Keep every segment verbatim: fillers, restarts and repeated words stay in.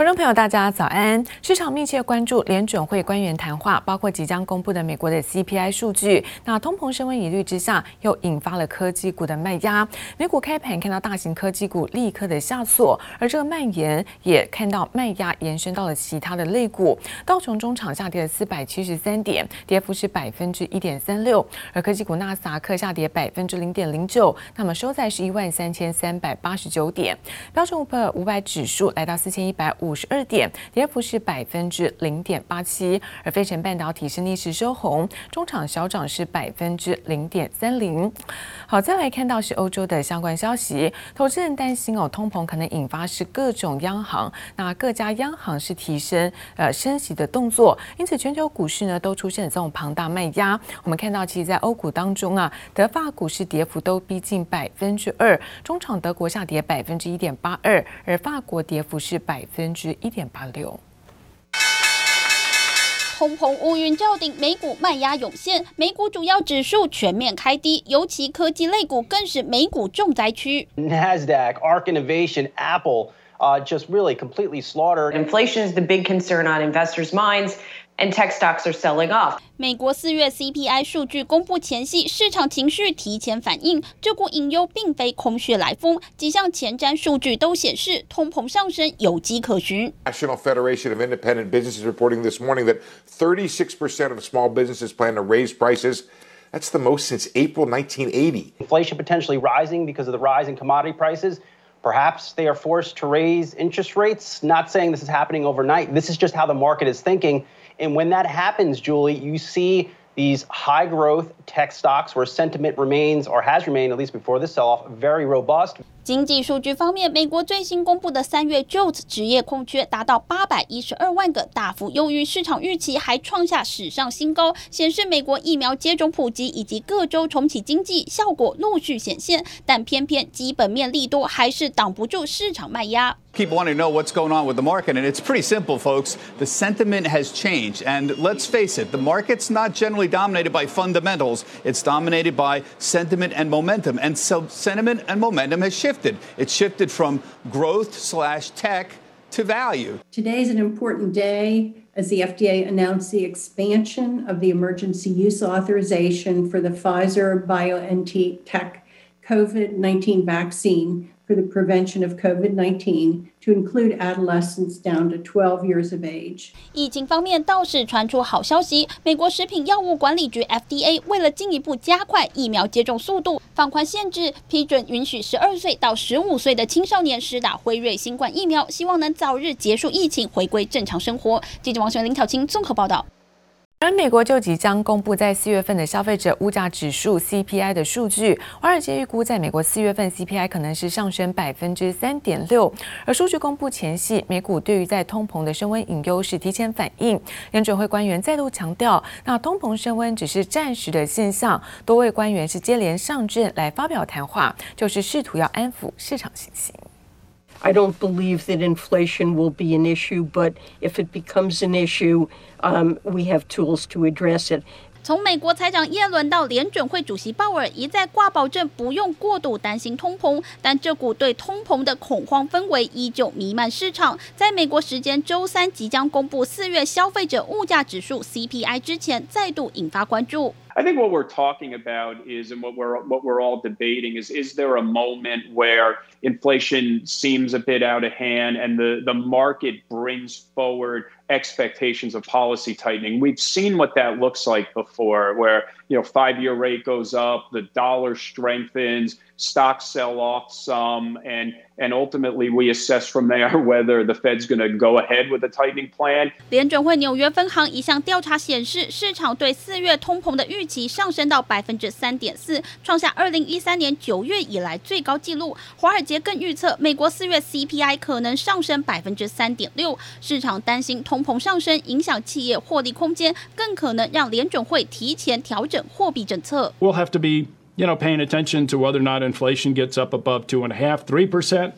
观众朋友，大家早安！市场密切关注联准会官员谈话，包括即将公布的美国的 C P I 数据。那通膨升温疑虑之下，又引发了科技股的卖压。美股开盘看到大型科技股立刻的下挫，而这个蔓延也看到卖压延伸到了其他的类股。道琼中场下跌了四百七十三点，跌幅是百分之一点三六；而科技股纳斯达克下跌百分之零点零九，那么收在是一万三千三百八十九点。标准普尔五百指数来到四千一百五。五十二点，跌幅是百分之零点八七，而费城半导体是逆势收红，中场小涨是百分之零点三零。好，再来看到是欧洲的相关消息，投资人担心哦，通膨可能引发是各种央行，那各家央行是提升呃升息的动作，因此全球股市呢都出现了这种庞大卖压。我们看到，其实在欧股当中啊，德法股市跌幅都逼近百分之二，中场德国下跌百分之一点八二，而法国跌幅是百分之。一点八六。通膨乌云罩顶，美股卖压涌现，美股主要指数全面开低，尤其科技类股更是美股重灾区。Nasdaq, Ark Innovation, Apple, uh, just really completely slaughtered. Inflation is the big concern on investors' minds, and tech stocks are selling off. 美国四月 C P I 数据公布前夕，市场情绪提前反应，这股隐忧并非空穴来风。几项前瞻数据都显示，通膨上升有迹可循。National Federation of Independent Businesses reporting this morning that thirty-six percent of small businesses plan to raise prices. That's the most since April nineteen eighty. Inflation potentially rising because of the rise in commodity prices.Perhaps they are forced to raise interest rates. Not saying this is happening overnight. This is just how the market is thinking. And when that happens, Julie, you see these high-growth tech stocks where sentiment remains, or has remained, at least before this sell-off, very robust.经济数据方面，美国最新公布的三月 J O L T 职业空缺达到八百一十二万个，大幅优于市场预期，还创下史上新高，显示美国疫苗接种普及以及各州重启经济效果陆续显现。但偏偏基本面利多还是挡不住市场卖压。People want to know what's going on with the market, and it's pretty simple, folks. The sentiment has changed, and let's face it, the market's not generally dominated by fundamentals. It's dominated by sentiment and momentum, and so sentiment and momentum has shifted.It shifted from growth slash tech to value. Today is an important day as the F D A announced the expansion of the emergency use authorization for the Pfizer BioNTech COVID nineteen vaccine for the prevention of COVID nineteen.To include adolescents down to twelve years of age. 疫情方面倒是传出好消息，美国食品药物管理局 F D A 为了进一步加快疫苗接种速度，放宽限制，批准允许十二岁到十五岁的青少年施打辉瑞新冠疫苗，希望能早日结束疫情，回归正常生活。记者王璇、林巧清综合报道。而美国就即将公布在四月份的消费者物价指数 C P I 的数据，华尔街预估在美国四月份 C P I 可能是上升百分之三点六。而数据公布前夕，美股对于在通膨的升温隐忧是提前反应。联准会官员再度强调，那通膨升温只是暂时的现象。多位官员是接连上阵来发表谈话，就是试图要安抚市场信心。I don't believe that inflation will be an issue, but if it becomes an issue, um, we have tools to address it.从美国财长耶伦到联准会主席鲍尔，一再挂保证不用过度担心通膨，但这股对通膨的恐慌氛围依旧弥漫市场。在美国时间周三即将公布四月消费者物价指数 C P I 之前，再度引发关注。I think what we're talking about is, and what we're what we're all debating is, is there a moment where inflation seems a bit out of hand and the the market brings forward.Expectations of policy tightening. We've seen what that looks like before, where, you know, five-year rate goes up, the dollar strengthens, stocks sell off some, and, and ultimately we assess from there whether the Fed's going to go ahead with the tightening plan. 联准会纽约分行一项调查显示，市场对四月通膨的预期上升到百分之三点四，创下二零一三年九月以来最高纪录。华尔街更预测，美国四月 C P I 可能上升百分之三点六，市场担心通。通膨上升影响企业获利空间，更可能让联准会提前调整货币政策。We'll have to be, you know, paying attention to whether or not inflation gets up above two and a half, three percent.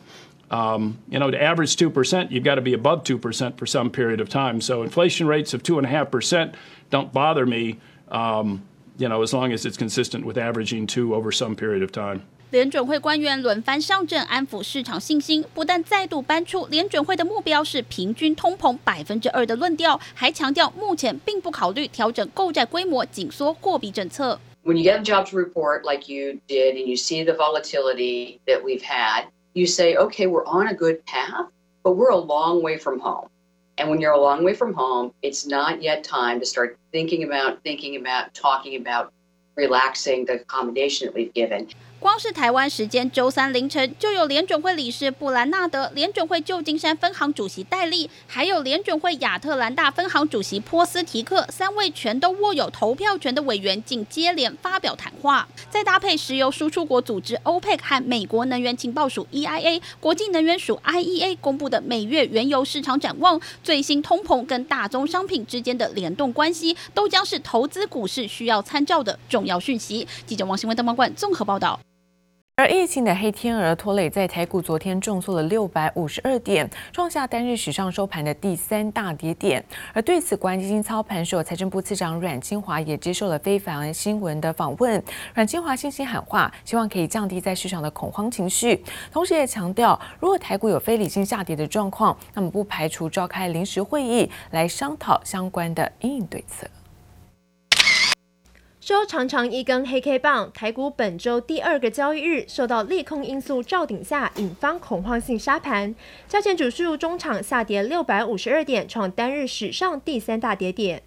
Um, you know, to average two percent, you've got to be above two percent for some period of time. So inflation rates of two and a half percent don't bother me. Um, you know, as long as it's consistent with averaging two over some period of time. 联准会官员轮番上阵，安抚市场信心，不但再度搬出联准会的目标是平均通膨百分之二的论调，还强调目前并不考虑调整购债规模、紧缩货币政策。When you get a jobs report like you did, and you see the volatility that we've had, you say, okay, we're on a good path, but we're a long way from home. And when you're a long way from home, it's not yet time to start thinking about, thinking about, talking about.relaxing the accommodation that we've given. 光是台湾时间周三凌晨，就有联准会理事布兰纳德、联准会旧金山分行主席戴利，还有联准会亚特兰大分行主席波斯提克三位全都握有投票权的委员，竟接连发表谈话。再搭配石油输出国组织 OPEC 和美国能源情报署 E I A、国际能源署 I E A 公布的每月原油市场展望，最新通膨跟大宗商品之间的联动关系，都将是投资股市需要参照的重要讯息。记者王新文、邓邦冠综合报道。而疫情的黑天鹅拖累在台股昨天重挫了六百五十二点，创下单日史上收盘的第三大跌点。而对此关心操盘手财政部次长阮清华也接受了非凡新闻的访问。阮清华信心喊话，希望可以降低在市场的恐慌情绪，同时也强调，如果台股有非理性下跌的状况，那么不排除召开临时会议来商讨相关的因应对策。收长长一根黑 K 棒，台股本周第二个交易日受到利空因素罩顶下，引发恐慌性杀盘。加权指数中场下跌六百五十二点，创单日史上第三大跌点。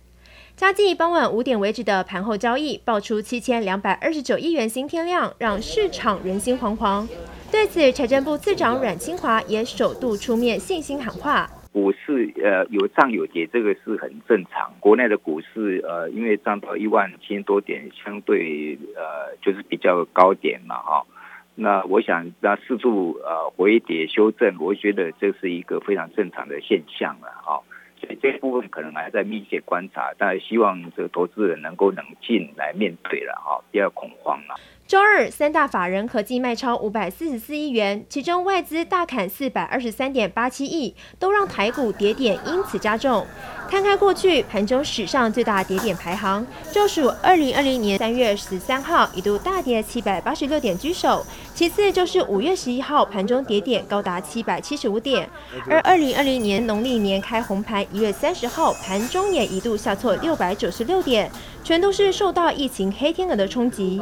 加计傍晚五点为止的盘后交易，爆出七千两百二十九亿元新天量，让市场人心惶惶。对此，财政部次长阮清华也首度出面信心喊话。股市呃有涨有跌，这个是很正常。国内的股市呃因为涨到一万七千多点，相对呃就是比较高点嘛哈、哦。那我想那适度呃回跌修正，我觉得这是一个非常正常的现象了哈、哦。所以这部分可能还在密切观察，但希望这个投资人能够冷静来面对了哈、哦，不要恐慌了。周二，三大法人合计卖超五百四十四亿元，其中外资大砍四百二十三点八七亿，都让台股跌点因此加重。摊开过去盘中史上最大跌点排行，就属二零二零年三月十三号一度大跌七百八十六点居首，其次就是五月十一号盘中跌点高达七百七十五点，而二零二零年农历年开红盘一月三十号盘中也一度下挫六百九十六点，全都是受到疫情黑天鹅的冲击。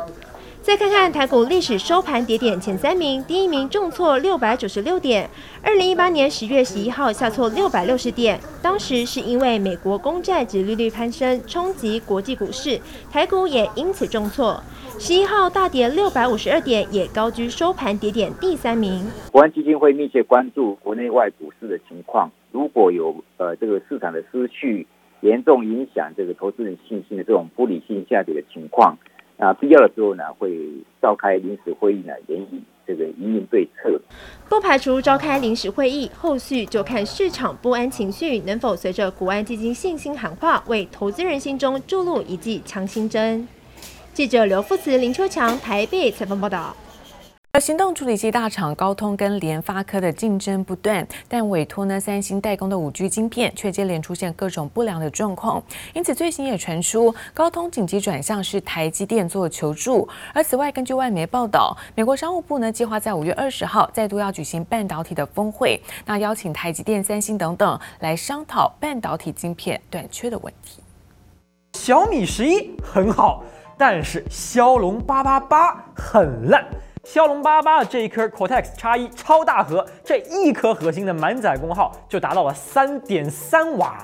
再看看台股历史收盘跌点前三名，第一名重挫六百九十六点，二零一八年十月十一号下挫六百六十点，当时是因为美国公债殖利率攀升冲击国际股市，台股也因此重挫。十一号大跌六百五十二点，也高居收盘跌点第三名。国安基金会密切关注国内外股市的情况，如果有呃这个市场的失去严重影响这个投资人信心的这种不理性下跌的情况。啊，必要的时候呢，会召开临时会议呢，研议这个因应对策。不排除召开临时会议，后续就看市场不安情绪能否随着国安基金信心喊话，为投资人心中注入一剂强心针。记者刘富慈、林秋强台北采访报道。而行动处理器大厂高通跟联发科的竞争不断，但委托呢三星代工的 五 G 晶片却接连出现各种不良的状况，因此最新也传出高通紧急转向是台积电做求助。而此外，根据外媒报道，美国商务部呢计划在五月二十号再度要举行半导体的峰会，那邀请台积电、三星等等来商讨半导体晶片短缺的问题。小米十一很好，但是骁龙八八八很烂。骁龙八八的这一颗 Cortex X 一 超大核，这一颗核心的满载功耗就达到了 三点三瓦，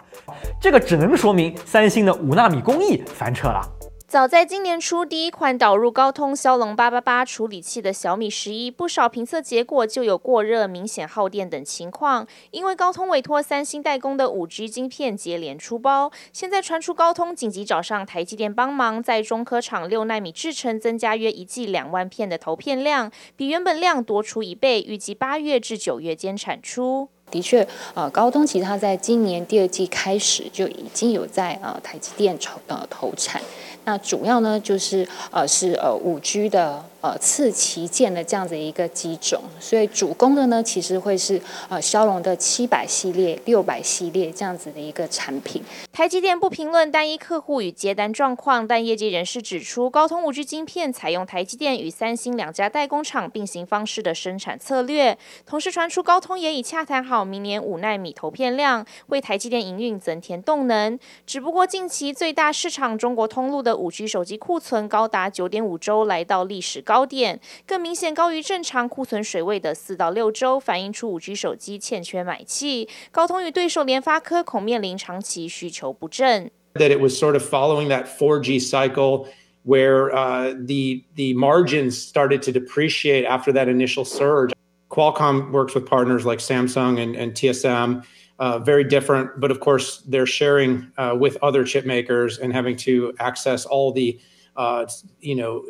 这个只能说明三星的五纳米工艺翻车了。早在今年初，第一款导入高通骁龙八八八处理器的小米十一，不少评测结果就有过热、明显耗电等情况。因为高通委托三星代工的 五 G 晶片接连出包，现在传出高通紧急找上台积电帮忙，在中科厂六奈米制程增加约一季两万片的投片量，比原本量多出一倍，预计八月至九月间产出。的确，呃，高通其实它在今年第二季开始就已经有在呃台积电投呃投产。那主要呢就是呃是呃五 G 的呃次旗舰的这样子一个机种，所以主攻的呢其实会是呃骁龙的七百系列、六百系列这样子的一个产品。台积电不评论单一客户与接单状况，但业界人士指出，高通五G 晶片采用台积电与三星两家代工厂并行方式的生产策略，同时传出高通也已洽谈好明年五奈米投片量，为台积电营运增添动能。只不过近期最大市场中国通路的五G 手机库存高达 九点五 周，来到历史高点，更明显高于正常库存水位的四到六周，反映出 五G 手机欠缺买气。高通与对手联发科恐面临长期需求不振。That it was sort of following that four G cycle where uh, the the margins started to depreciate after that initial surge. Qualcomm works with partners like Samsung and, and T S M. Uh, very different, but of course they're sharing uh, with other chip makers and having to access all the, uh, you know,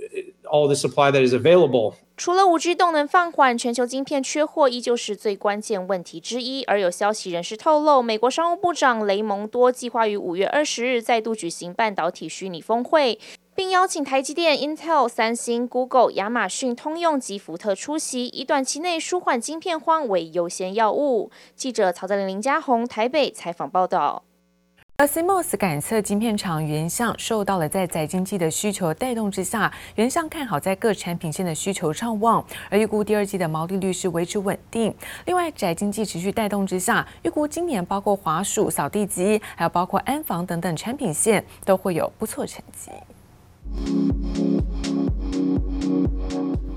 all the supply that is available.除了 五G 动能放缓，全球晶片缺货依旧是最关键问题之一。而有消息人士透露，美国商务部长雷蒙多计划于五月二十日再度举行半导体虚拟峰会，并邀请台积电、Intel、三星、Google、亚马逊、通用及福特出席，以短期内舒缓晶片荒为优先要务。记者曹泽林、林家宏台北采访报道。而 C M O S 感测晶片厂原相受到了在宅经济的需求带动之下，原相看好在各产品线的需求畅旺，而预估第二季的毛利率是维持稳定。另外，宅经济持续带动之下，预估今年包括滑鼠、扫地机，还有包括安防等等产品线都会有不错成绩。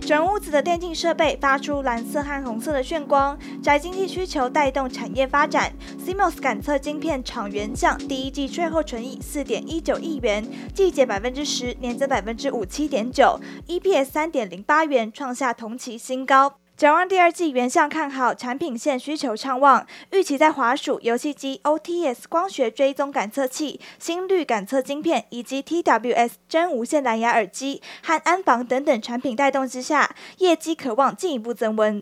整屋子的电竞设备发出蓝色和红色的炫光，宅经济需求带动产业发展。 C M O S 感测晶片厂原相第一季税后纯益 四点一九亿元，季减 百分之十， 年增 百分之五十七点九， E P S 三点零八元，创下同期新高。展望第二季，原相看好产品线需求畅旺，预期在滑鼠、游戏机、O T S 光学追踪感测器、心率感测晶片以及 T W S 真无线蓝牙耳机和安防等等产品带动之下，业绩可望进一步增温。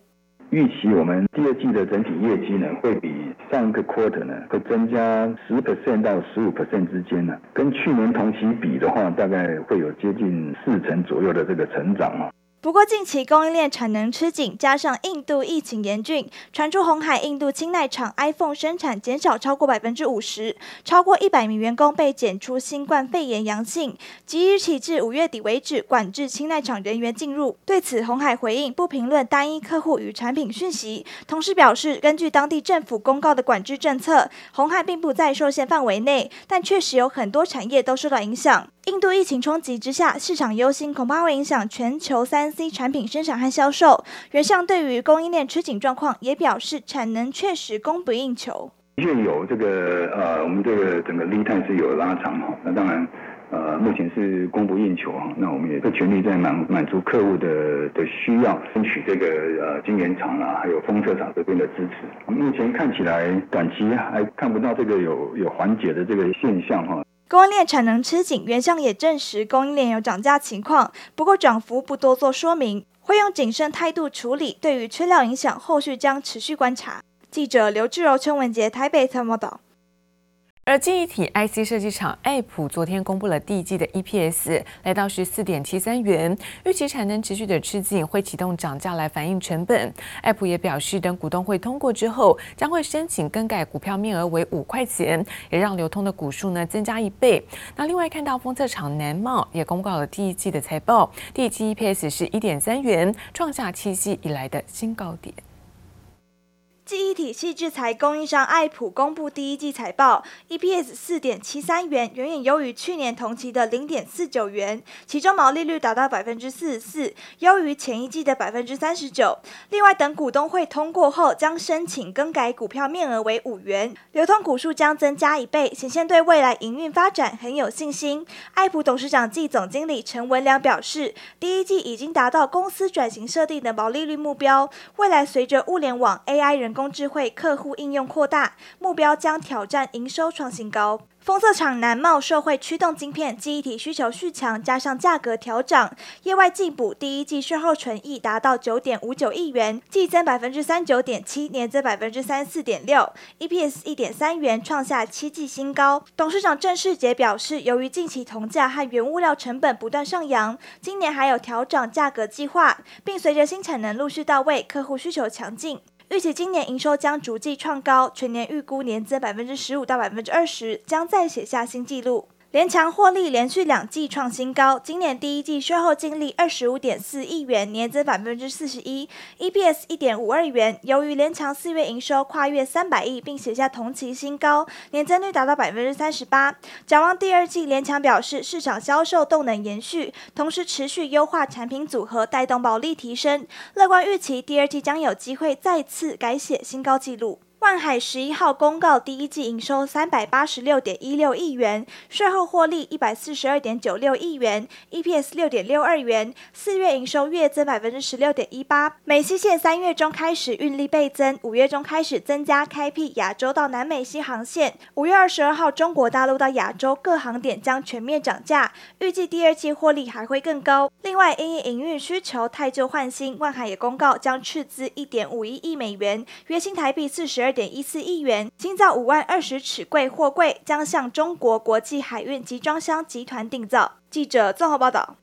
预期我们第二季的整体业绩呢，会比上一个 quarter 呢，会增加 百分之十 到 百分之十五 之间呢，跟去年同期比的话，大概会有接近四成左右的这个成长哦。不过近期供应链产能吃紧，加上印度疫情严峻，传出鸿海印度清奈厂 iPhone 生产减少超过 百分之五十， 超过一百名员工被检出新冠肺炎阳性，即日起至五月底为止管制清奈厂人员进入。对此，鸿海回应不评论单一客户与产品讯息，同时表示根据当地政府公告的管制政策，鸿海并不在受限范围内，但确实有很多产业都受到影响。印度疫情冲击之下，市场忧心恐怕会影响全球 三C 产品生产和销售。原相对于供应链吃紧状况也表示，产能确实供不应求。的确有这个呃，我们这个整个 lead time 是有拉长哈，那当然呃，目前是供不应求哈，那我们也会全力在满满足客户的的需要，争取这个呃晶圆厂啊，还有封测厂这边的支持。目前看起来短期还看不到这个有有缓解的这个现象哈。供应链产能吃紧，原相也证实供应链有涨价情况，不过涨幅不多做说明，会用谨慎态度处理，对于缺料影响，后续将持续观察。记者刘志柔、陈文杰台北采访报。而记忆体 I C 设计厂爱普昨天公布了第一季的 E P S， 来到 十四点七三元，预期产能持续的吃紧，会启动涨价来反映成本。爱普也表示，等股东会通过之后，将会申请更改股票面额为五块钱，也让流通的股数呢增加一倍。那另外看到封测厂南茂也公告了第一季的财报，第一季 E P S 是 一点三元，创下七季以来的新高点。记忆体系制裁供应商爱普公布第一季财报 ，E P S 四点七三元，远远优于去年同期的 零点四九元，其中毛利率达到 百分之四十四， 优于前一季的 百分之三十九。另外，等股东会通过后，将申请更改股票面额为五元，流通股数将增加一倍，显现对未来营运发展很有信心。爱普董事长暨总经理陈文良表示，第一季已经达到公司转型设定的毛利率目标，未来随着物联网、A I 人工工智慧客户应用扩大，目标将挑战营收创新高。封测厂南茂受惠驱动晶片记忆体需求续强，加上价格调涨，业外季补第一季税后纯益达到 九点五九亿元，季增 百分之三十九点七， 年增 百分之三十四点六， E P S 一点三元，创下七季新高。董事长郑世杰表示，由于近期铜价和原物料成本不断上扬，今年还有调涨价格计划，并随着新产能陆续到位，客户需求强劲，预期今年营收将逐季创高，全年预估年增 百分之十五 到 百分之二十， 将再写下新纪录。联强获利连续两季创新高，今年第一季税后净利 二十五点四亿元，年增 百分之四十一， E P S 一点五二元。由于联强四月营收跨越三百亿，并写下同期新高，年增率达到 百分之三十八。 展望第二季，联强表示市场销售动能延续，同时持续优化产品组合，带动毛利提升，乐观预期第二季将有机会再次改写新高纪录。万海十一号公告，第一季营收三百八十六点一六亿元，税后获利一百四十二点九六亿元 ，E P S 六点六二元。四月营收月增百分之十六点一八。美西线三月中开始运力倍增，五月中开始增加开辟亚洲到南美西航线。五月二十二号，中国大陆到亚洲各航点将全面涨价，预计第二季获利还会更高。另外，因应营运需求汰旧换新，万海也公告将斥资一点五一亿美元，约新台币四十二。二点一四亿元，新造五万二十尺柜货柜，将向中国国际海运集装箱集团订造。记者综合报道。